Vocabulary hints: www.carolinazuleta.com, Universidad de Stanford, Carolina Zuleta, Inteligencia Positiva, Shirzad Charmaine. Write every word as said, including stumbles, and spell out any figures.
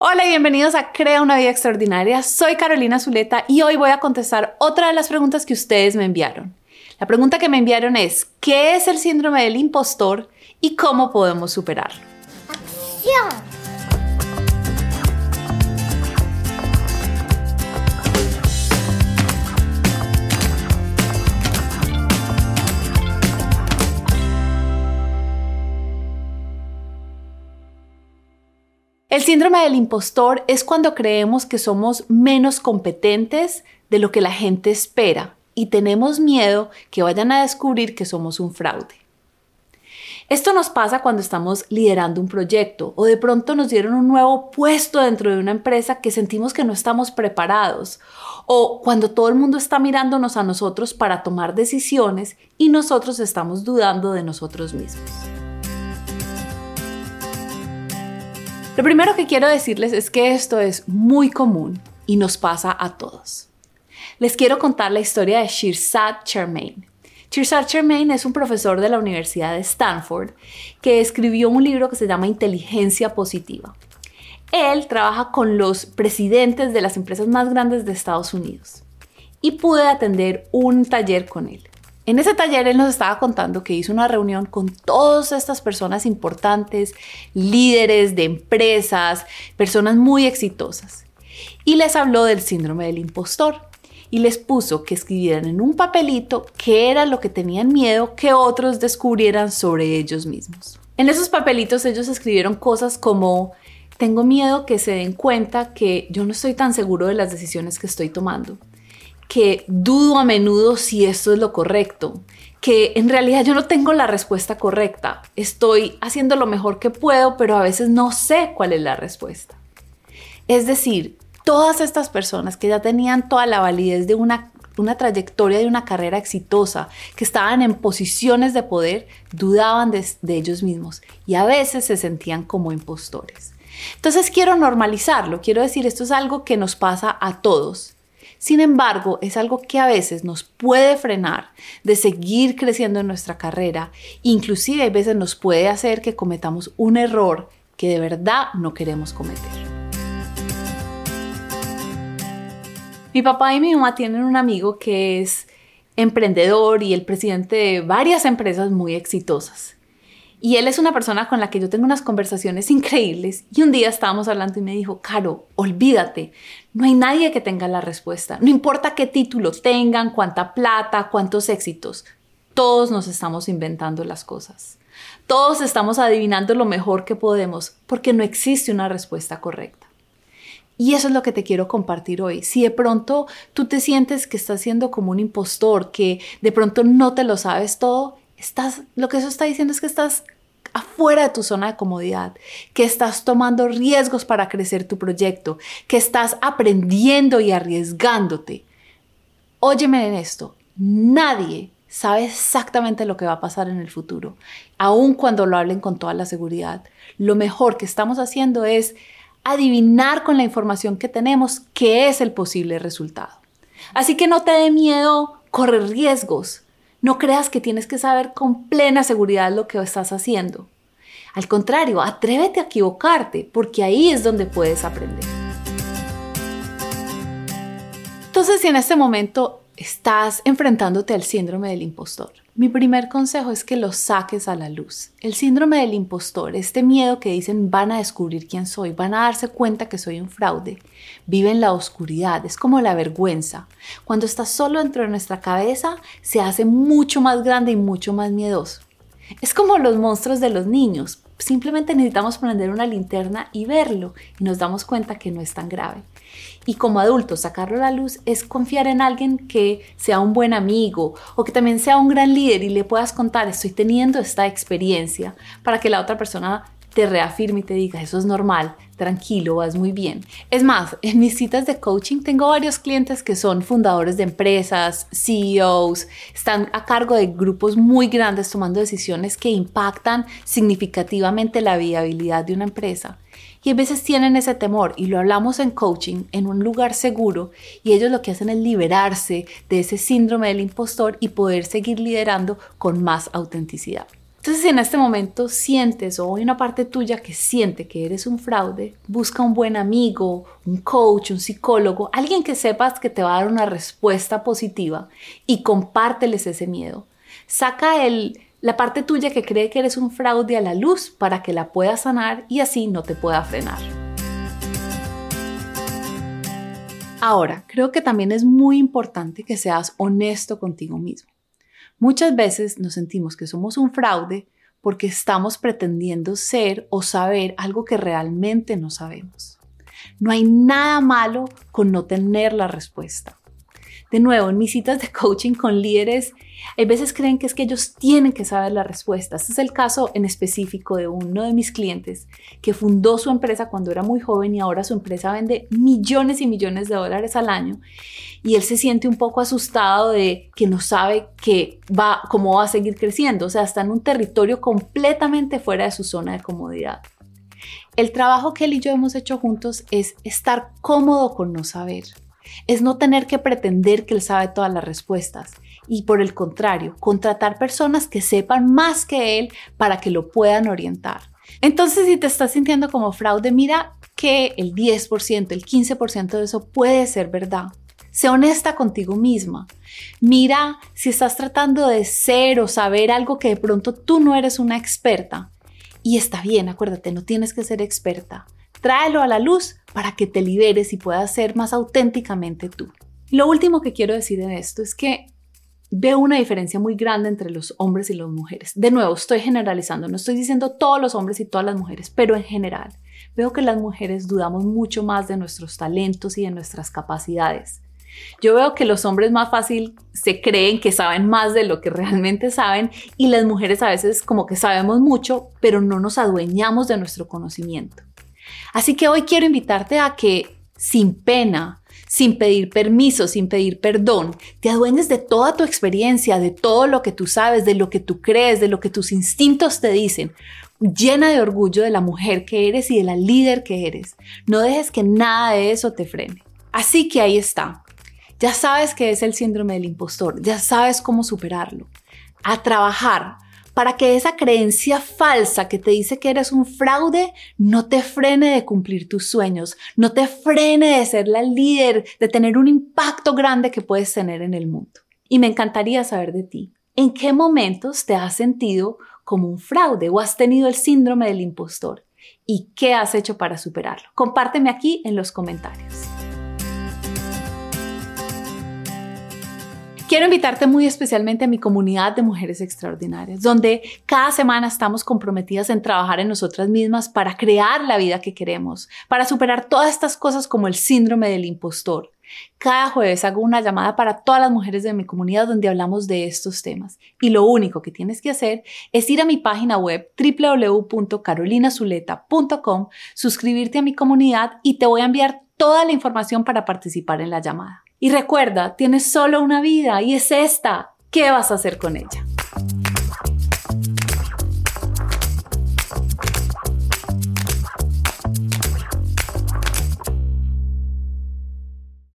Hola y bienvenidos a Crea una Vida Extraordinaria. Soy Carolina Zuleta y hoy voy a contestar otra de las preguntas que ustedes me enviaron. La pregunta que me enviaron es, ¿qué es el síndrome del impostor y cómo podemos superarlo? ¡Acción! El síndrome del impostor es cuando creemos que somos menos competentes de lo que la gente espera y tenemos miedo que vayan a descubrir que somos un fraude. Esto nos pasa cuando estamos liderando un proyecto o de pronto nos dieron un nuevo puesto dentro de una empresa que sentimos que no estamos preparados, o cuando todo el mundo está mirándonos a nosotros para tomar decisiones y nosotros estamos dudando de nosotros mismos. Lo primero que quiero decirles es que esto es muy común y nos pasa a todos. Les quiero contar la historia de Shirzad Charmaine. Shirzad Charmaine es un profesor de la Universidad de Stanford que escribió un libro que se llama Inteligencia Positiva. Él trabaja con los presidentes de las empresas más grandes de Estados Unidos y pude atender un taller con él. En ese taller él nos estaba contando que hizo una reunión con todas estas personas importantes, líderes de empresas, personas muy exitosas. Y les habló del síndrome del impostor y les puso que escribieran en un papelito qué era lo que tenían miedo que otros descubrieran sobre ellos mismos. En esos papelitos ellos escribieron cosas como: tengo miedo que se den cuenta que yo no estoy tan seguro de las decisiones que estoy tomando, que dudo a menudo si esto es lo correcto, que en realidad yo no tengo la respuesta correcta, estoy haciendo lo mejor que puedo, pero a veces no sé cuál es la respuesta. Es decir, todas estas personas que ya tenían toda la validez de una, una trayectoria, de una carrera exitosa, que estaban en posiciones de poder, dudaban de, de ellos mismos y a veces se sentían como impostores. Entonces quiero normalizarlo, quiero decir, esto es algo que nos pasa a todos. Sin embargo, es algo que a veces nos puede frenar de seguir creciendo en nuestra carrera. Inclusive, a veces nos puede hacer que cometamos un error que de verdad no queremos cometer. Mi papá y mi mamá tienen un amigo que es emprendedor y el presidente de varias empresas muy exitosas. Y él es una persona con la que yo tengo unas conversaciones increíbles y un día estábamos hablando y me dijo: Caro, olvídate, no hay nadie que tenga la respuesta. No importa qué título tengan, cuánta plata, cuántos éxitos. Todos nos estamos inventando las cosas. Todos estamos adivinando lo mejor que podemos porque no existe una respuesta correcta. Y eso es lo que te quiero compartir hoy. Si de pronto tú te sientes que estás siendo como un impostor, que de pronto no te lo sabes todo, Estás, lo que eso está diciendo es que estás afuera de tu zona de comodidad, que estás tomando riesgos para crecer tu proyecto, que estás aprendiendo y arriesgándote. Óyeme en esto, nadie sabe exactamente lo que va a pasar en el futuro, aun cuando lo hablen con toda la seguridad. Lo mejor que estamos haciendo es adivinar con la información que tenemos qué es el posible resultado. Así que no te dé miedo correr riesgos. No creas que tienes que saber con plena seguridad lo que estás haciendo. Al contrario, atrévete a equivocarte, porque ahí es donde puedes aprender. Entonces, si en este momento estás enfrentándote al síndrome del impostor, mi primer consejo es que lo saques a la luz. El síndrome del impostor, este miedo que dicen van a descubrir quién soy, van a darse cuenta que soy un fraude, vive en la oscuridad, es como la vergüenza. Cuando está solo dentro de nuestra cabeza, se hace mucho más grande y mucho más miedoso. Es como los monstruos de los niños, simplemente necesitamos prender una linterna y verlo y nos damos cuenta que no es tan grave. Y como adultos, sacarlo a la luz es confiar en alguien que sea un buen amigo o que también sea un gran líder y le puedas contar: estoy teniendo esta experiencia, para que la otra persona te reafirme y te diga: eso es normal, tranquilo, vas muy bien. Es más, en mis citas de coaching tengo varios clientes que son fundadores de empresas, C E Os, están a cargo de grupos muy grandes tomando decisiones que impactan significativamente la viabilidad de una empresa. Y a veces tienen ese temor y lo hablamos en coaching, en un lugar seguro, y ellos lo que hacen es liberarse de ese síndrome del impostor y poder seguir liderando con más autenticidad. Entonces, si en este momento sientes o hay una parte tuya que siente que eres un fraude, busca un buen amigo, un coach, un psicólogo, alguien que sepas que te va a dar una respuesta positiva y compárteles ese miedo. Saca el, la parte tuya que cree que eres un fraude a la luz para que la puedas sanar y así no te pueda frenar. Ahora, creo que también es muy importante que seas honesto contigo mismo. Muchas veces nos sentimos que somos un fraude porque estamos pretendiendo ser o saber algo que realmente no sabemos. No hay nada malo con no tener la respuesta. De nuevo, en mis citas de coaching con líderes, hay veces creen que es que ellos tienen que saber la respuesta. Este es el caso en específico de uno de mis clientes que fundó su empresa cuando era muy joven y ahora su empresa vende millones y millones de dólares al año y él se siente un poco asustado de que no sabe que va, cómo va a seguir creciendo. O sea, está en un territorio completamente fuera de su zona de comodidad. El trabajo que él y yo hemos hecho juntos es estar cómodo con no saber. Es no tener que pretender que él sabe todas las respuestas y, por el contrario, contratar personas que sepan más que él para que lo puedan orientar. Entonces, si te estás sintiendo como fraude, mira que el diez por ciento, el quince por ciento de eso puede ser verdad. Sé honesta contigo misma. Mira si estás tratando de ser o saber algo que de pronto tú no eres una experta. Y está bien, acuérdate, no tienes que ser experta. Tráelo a la luz para que te liberes y puedas ser más auténticamente tú. Lo último que quiero decir en esto es que veo una diferencia muy grande entre los hombres y las mujeres. De nuevo, estoy generalizando, no estoy diciendo todos los hombres y todas las mujeres, pero en general veo que las mujeres dudamos mucho más de nuestros talentos y de nuestras capacidades. Yo veo que los hombres más fácil se creen que saben más de lo que realmente saben y las mujeres a veces como que sabemos mucho, pero no nos adueñamos de nuestro conocimiento. Así que hoy quiero invitarte a que sin pena, sin pedir permiso, sin pedir perdón, te adueñes de toda tu experiencia, de todo lo que tú sabes, de lo que tú crees, de lo que tus instintos te dicen. Llena de orgullo de la mujer que eres y de la líder que eres. No dejes que nada de eso te frene. Así que ahí está. Ya sabes qué es el síndrome del impostor, ya sabes cómo superarlo. A trabajar para que esa creencia falsa que te dice que eres un fraude no te frene de cumplir tus sueños, no te frene de ser la líder, de tener un impacto grande que puedes tener en el mundo. Y me encantaría saber de ti, ¿en qué momentos te has sentido como un fraude o has tenido el síndrome del impostor? ¿Y qué has hecho para superarlo? Compárteme aquí en los comentarios. Quiero invitarte muy especialmente a mi comunidad de mujeres extraordinarias, donde cada semana estamos comprometidas en trabajar en nosotras mismas para crear la vida que queremos, para superar todas estas cosas como el síndrome del impostor. Cada jueves hago una llamada para todas las mujeres de mi comunidad donde hablamos de estos temas. Y lo único que tienes que hacer es ir a mi página web doble u doble u doble u punto carolina zuleta punto com, suscribirte a mi comunidad y te voy a enviar toda la información para participar en la llamada. Y recuerda, tienes solo una vida y es esta. ¿Qué vas a hacer con ella?